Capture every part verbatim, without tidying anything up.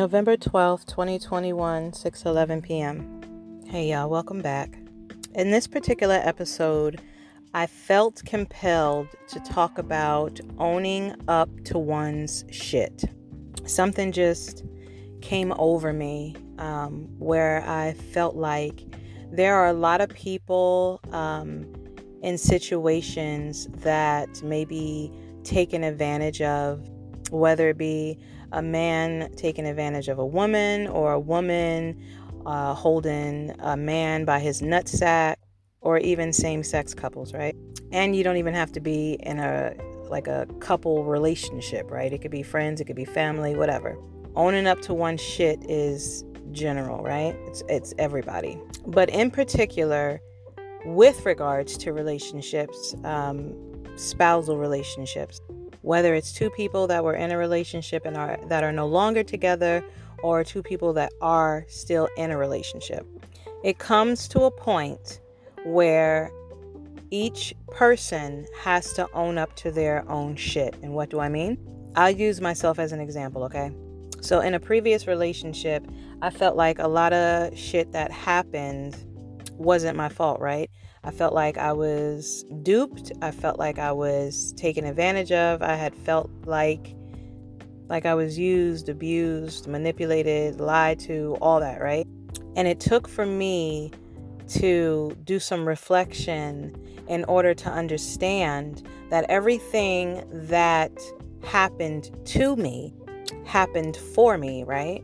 November twelfth, twenty twenty-one, six eleven p m Hey y'all, welcome back. In this particular episode, I felt compelled to talk about owning up to one's shit. Something just came over me um, where I felt like there are a lot of people um, in situations that may be taken advantage of, whether it be a man taking advantage of a woman, or a woman uh, holding a man by his nutsack, or even same-sex couples, right? And you don't even have to be in a like a couple relationship, right? It could be friends, it could be family, whatever. Owning up to one's shit is general, right? It's it's everybody. But in particular, with regards to relationships, um, spousal relationships, whether it's two people that were in a relationship and are that are no longer together, or two people that are still in a relationship, it comes to a point where each person has to own up to their own shit. And what do I mean? I'll use myself as an example, okay? So in a previous relationship, I felt like a lot of shit that happened wasn't my fault, right? I felt like I was duped. I felt like I was taken advantage of. I had felt like like I was used, abused, manipulated, lied to, all that, right? And it took for me to do some reflection in order to understand that everything that happened to me happened for me, right?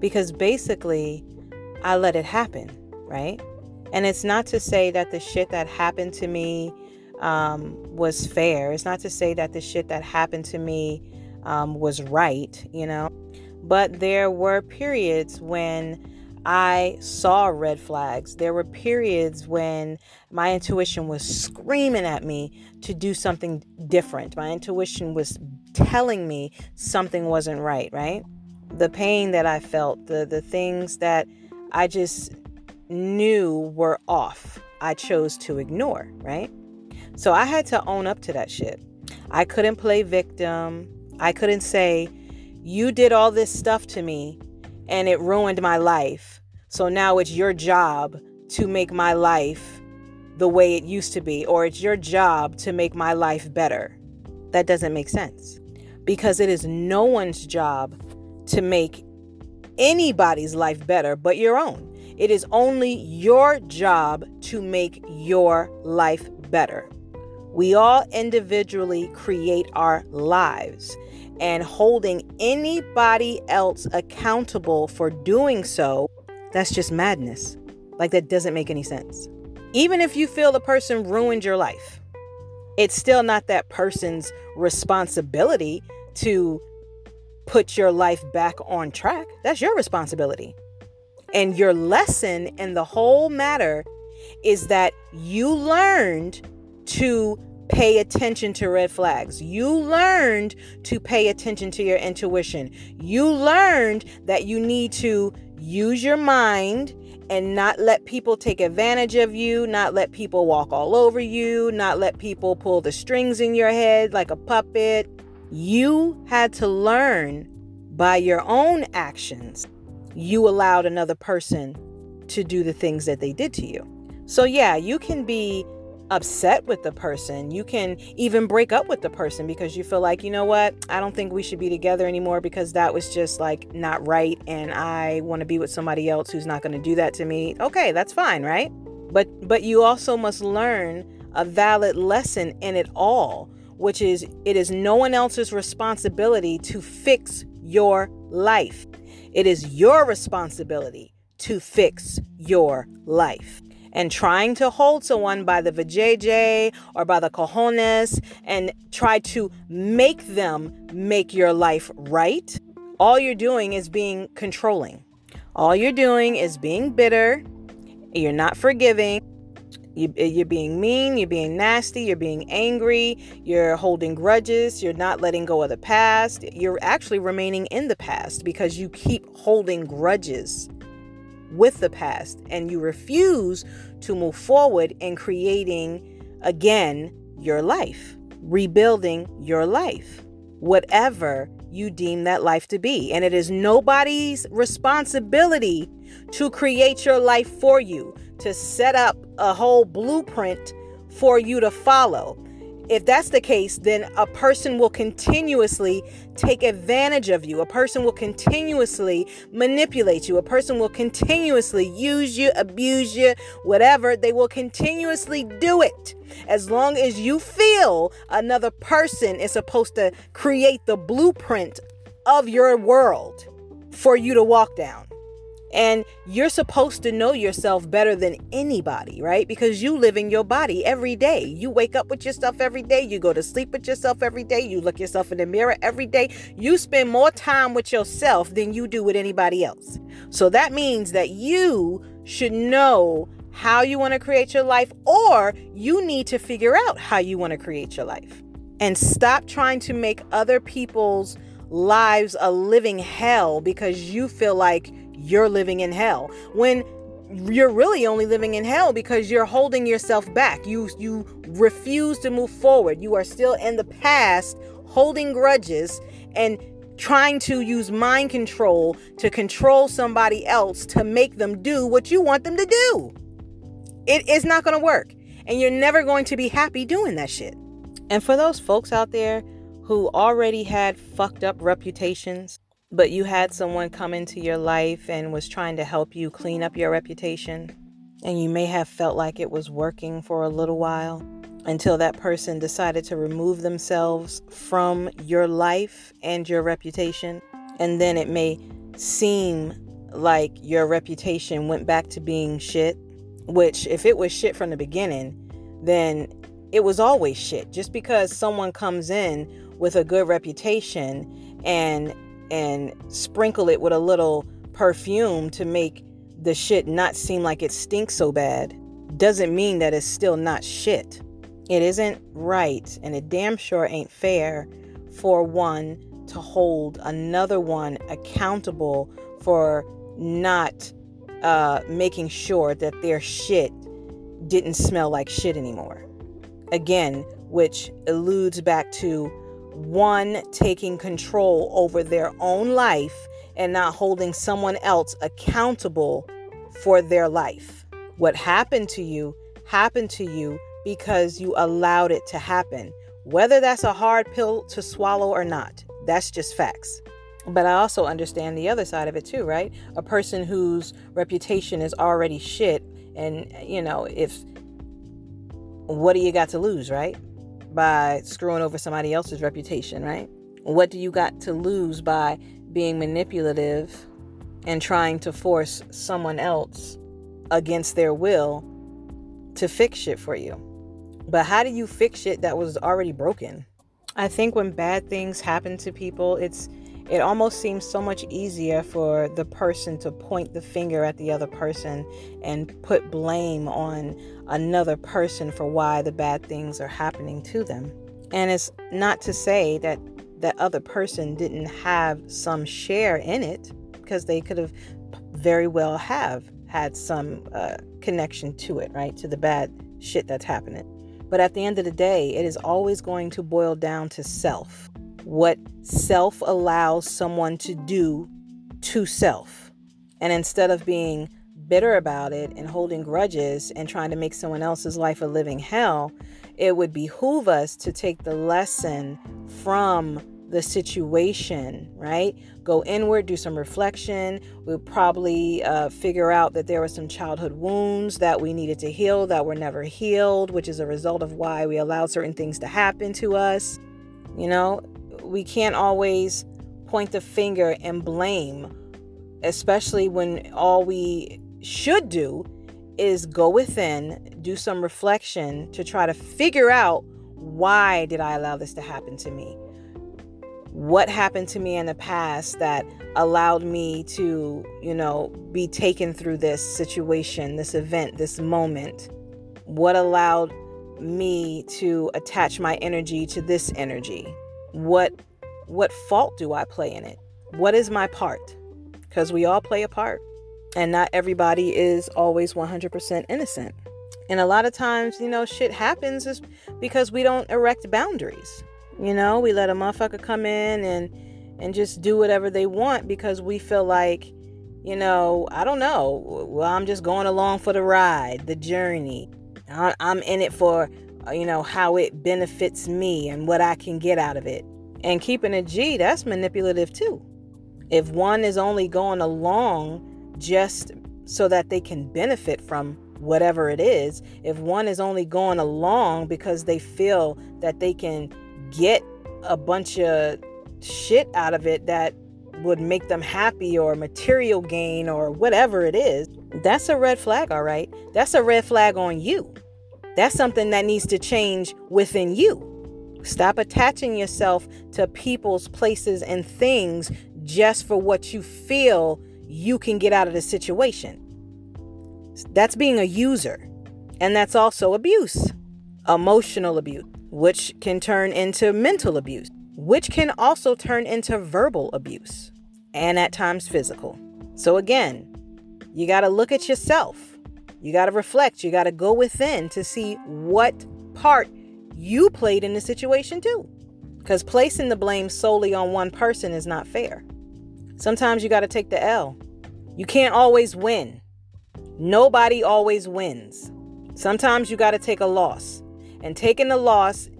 Because basically, I let it happen, right? And it's not to say that the shit that happened to me um, was fair. It's not to say that the shit that happened to me um, was right, you know. But there were periods when I saw red flags. There were periods when my intuition was screaming at me to do something different. My intuition was telling me something wasn't right, right? The pain that I felt, the, the things that I just knew were off, I chose to ignore, right? So I had to own up to that shit. I couldn't play victim. I couldn't say, you did all this stuff to me and it ruined my life, so now it's your job to make my life the way it used to be, or it's your job to make my life better. That doesn't make sense, because it is no one's job to make anybody's life better but your own. It is only your job to make your life better. We all individually create our lives, and holding anybody else accountable for doing so, that's just madness. Like, that doesn't make any sense. Even if you feel the person ruined your life, it's still not that person's responsibility to put your life back on track. That's your responsibility. And your lesson in the whole matter is that you learned to pay attention to red flags. You learned to pay attention to your intuition. You learned that you need to use your mind and not let people take advantage of you, not let people walk all over you, not let people pull the strings in your head like a puppet. You had to learn by your own actions. You allowed another person to do the things that they did to you. So yeah, you can be upset with the person. You can even break up with the person because you feel like, you know what, I don't think we should be together anymore because that was just like not right, and I want to be with somebody else who's not going to do that to me. Okay, that's fine, right? But but you also must learn a valid lesson in it all, which is it is no one else's responsibility to fix your life. It is your responsibility to fix your life. And trying to hold someone by the vajayjay or by the cojones and try to make them make your life right, all you're doing is being controlling. All you're doing is being bitter. You're not forgiving. You, you're being mean. You're being nasty. You're being angry. You're holding grudges. You're not letting go of the past. You're actually remaining in the past because you keep holding grudges with the past, and you refuse to move forward in creating again your life, rebuilding your life, whatever you deem that life to be. And it is nobody's responsibility to create your life for you, to set up a whole blueprint for you to follow. If that's the case, then a person will continuously take advantage of you. A person will continuously manipulate you. A person will continuously use you, abuse you, whatever. They will continuously do it. As long as you feel another person is supposed to create the blueprint of your world for you to walk down. And you're supposed to know yourself better than anybody, right? Because you live in your body every day. You wake up with yourself every day. You go to sleep with yourself every day. You look yourself in the mirror every day. You spend more time with yourself than you do with anybody else. So that means that you should know how you want to create your life, or you need to figure out how you want to create your life. And stop trying to make other people's lives a living hell because you feel like you're living in hell, when you're really only living in hell because you're holding yourself back. You you refuse to move forward. You are still in the past, holding grudges and trying to use mind control to control somebody else to make them do what you want them to do. It is not going to work, and you're never going to be happy doing that shit. And for those folks out there who already had fucked up reputations, but you had someone come into your life and was trying to help you clean up your reputation, and you may have felt like it was working for a little while until that person decided to remove themselves from your life and your reputation. And then it may seem like your reputation went back to being shit, which if it was shit from the beginning, then it was always shit. Just because someone comes in with a good reputation and and sprinkle it with a little perfume to make the shit not seem like it stinks so bad doesn't mean that it's still not shit. It isn't right, and it damn sure ain't fair for one to hold another one accountable for not uh, making sure that their shit didn't smell like shit anymore. Again, which alludes back to one taking control over their own life and not holding someone else accountable for their life. What happened to you happened to you because you allowed it to happen. Whether that's a hard pill to swallow or not, that's just facts. But I also understand the other side of it too, right? A person whose reputation is already shit, and you know, if what do you got to lose, right? By screwing over somebody else's reputation, right? What do you got to lose by being manipulative and trying to force someone else against their will to fix shit for you? But how do you fix shit that was already broken? I think when bad things happen to people, it's it almost seems so much easier for the person to point the finger at the other person and put blame on another person for why the bad things are happening to them. And it's not to say that that other person didn't have some share in it, because they could have very well have had some uh, connection to it, right? To the bad shit that's happening. But at the end of the day, it is always going to boil down to self. What self allows someone to do to self. And instead of being bitter about it and holding grudges and trying to make someone else's life a living hell, it would behoove us to take the lesson from the situation, right? Go inward, do some reflection. We'll probably uh, figure out that there were some childhood wounds that we needed to heal that were never healed, which is a result of why we allowed certain things to happen to us. You know, we can't always point the finger and blame, especially when all we should do is go within, do some reflection to try to figure out, why did I allow this to happen to me? What happened to me in the past that allowed me to, you know, be taken through this situation, this event, this moment? What allowed me to attach my energy to this energy? What what fault do I play in it? What is my part? Because we all play a part, and not everybody is always one hundred percent innocent. And a lot of times, you know, shit happens is because we don't erect boundaries. You know, we let a motherfucker come in and and just do whatever they want because we feel like, you know, I don't know, well, I'm just going along for the ride, the journey. I'm in it for, you know, how it benefits me and what I can get out of it. And keeping a G, that's manipulative too. If one is only going along just so that they can benefit from whatever it is, if one is only going along because they feel that they can get a bunch of shit out of it that would make them happy or material gain or whatever it is, that's a red flag, all right? That's a red flag on you. That's something that needs to change within you. Stop attaching yourself to people's, places, and things just for what you feel you can get out of the situation. That's being a user. And that's also abuse. Emotional abuse, which can turn into mental abuse, which can also turn into verbal abuse, and at times physical. So again, you got to look at yourself. You got to reflect. You got to go within to see what part you played in the situation too. Because placing the blame solely on one person is not fair. Sometimes you got to take the L. You can't always win. Nobody always wins. Sometimes you got to take a loss. And taking the loss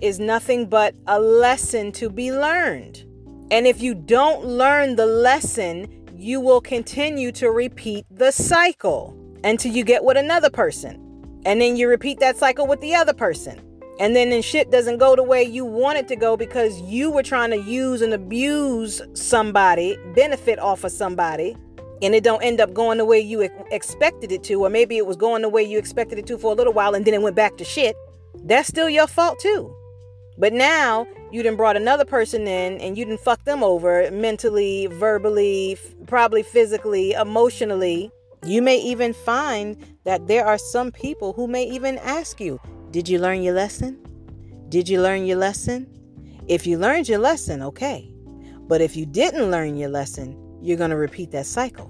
is nothing but a lesson to be learned. And if you don't learn the lesson, you will continue to repeat the cycle until you get with another person. And then you repeat that cycle with the other person. And then and shit doesn't go the way you want it to go because you were trying to use and abuse somebody, benefit off of somebody, and it don't end up going the way you expected it to, or maybe it was going the way you expected it to for a little while and then it went back to shit. That's still your fault too. But now you done brought another person in and you done fucked them over mentally, verbally, f- probably physically, emotionally. You may even find that there are some people who may even ask you, did you learn your lesson? Did you learn your lesson? If you learned your lesson, okay. But if you didn't learn your lesson, you're going to repeat that cycle.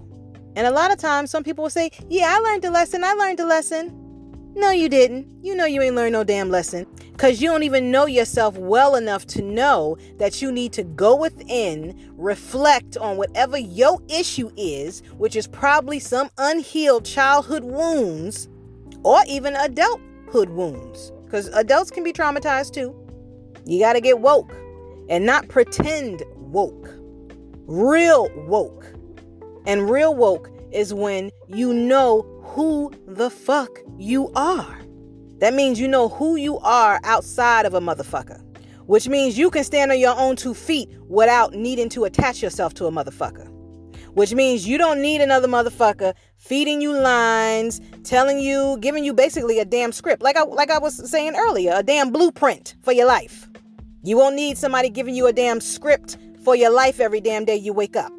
And a lot of times some people will say, yeah, I learned the lesson. I learned the lesson. No, you didn't. You know you ain't learned no damn lesson because you don't even know yourself well enough to know that you need to go within, reflect on whatever your issue is, which is probably some unhealed childhood wounds or even adult hood wounds, because adults can be traumatized too. You got to get woke and not pretend woke. Real woke. And real woke is when you know who the fuck you are. That means you know who you are outside of a motherfucker, which means you can stand on your own two feet without needing to attach yourself to a motherfucker, which means you don't need another motherfucker feeding you lines, telling you, giving you basically a damn script. Like I, like I was saying earlier, a damn blueprint for your life. You won't need somebody giving you a damn script for your life every damn day you wake up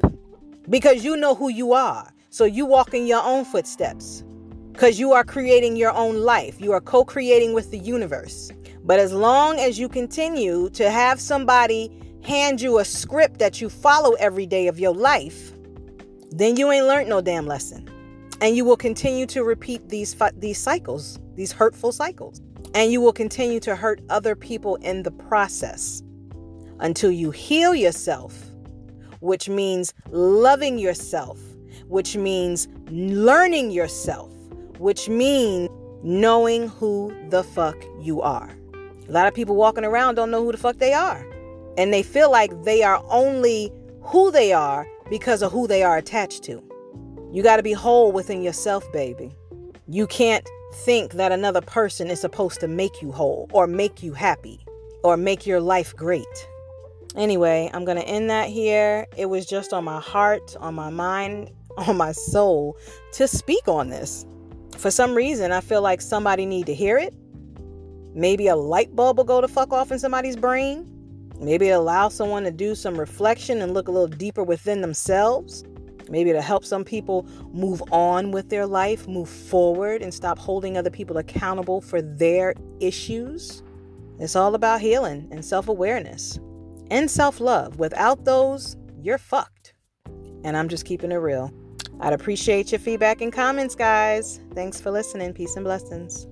because you know who you are. So you walk in your own footsteps because you are creating your own life. You are co-creating with the universe. But as long as you continue to have somebody hand you a script that you follow every day of your life, then you ain't learned no damn lesson. And you will continue to repeat these these cycles, these hurtful cycles. And you will continue to hurt other people in the process until you heal yourself, which means loving yourself, which means learning yourself, which means knowing who the fuck you are. A lot of people walking around don't know who the fuck they are. And they feel like they are only who they are because of who they are attached to. You got to be whole within yourself, baby. You can't think that another person is supposed to make you whole or make you happy or make your life great. Anyway, I'm going to end that here. It was just on my heart, on my mind, on my soul to speak on this. For some reason, I feel like somebody need to hear it. Maybe a light bulb will go to fuck off in somebody's brain. Maybe it'll allow someone to do some reflection and look a little deeper within themselves. Maybe it'll help some people move on with their life, move forward, and stop holding other people accountable for their issues. It's all about healing and self-awareness and self-love. Without those, you're fucked. And I'm just keeping it real. I'd appreciate your feedback and comments, guys. Thanks for listening. Peace and blessings.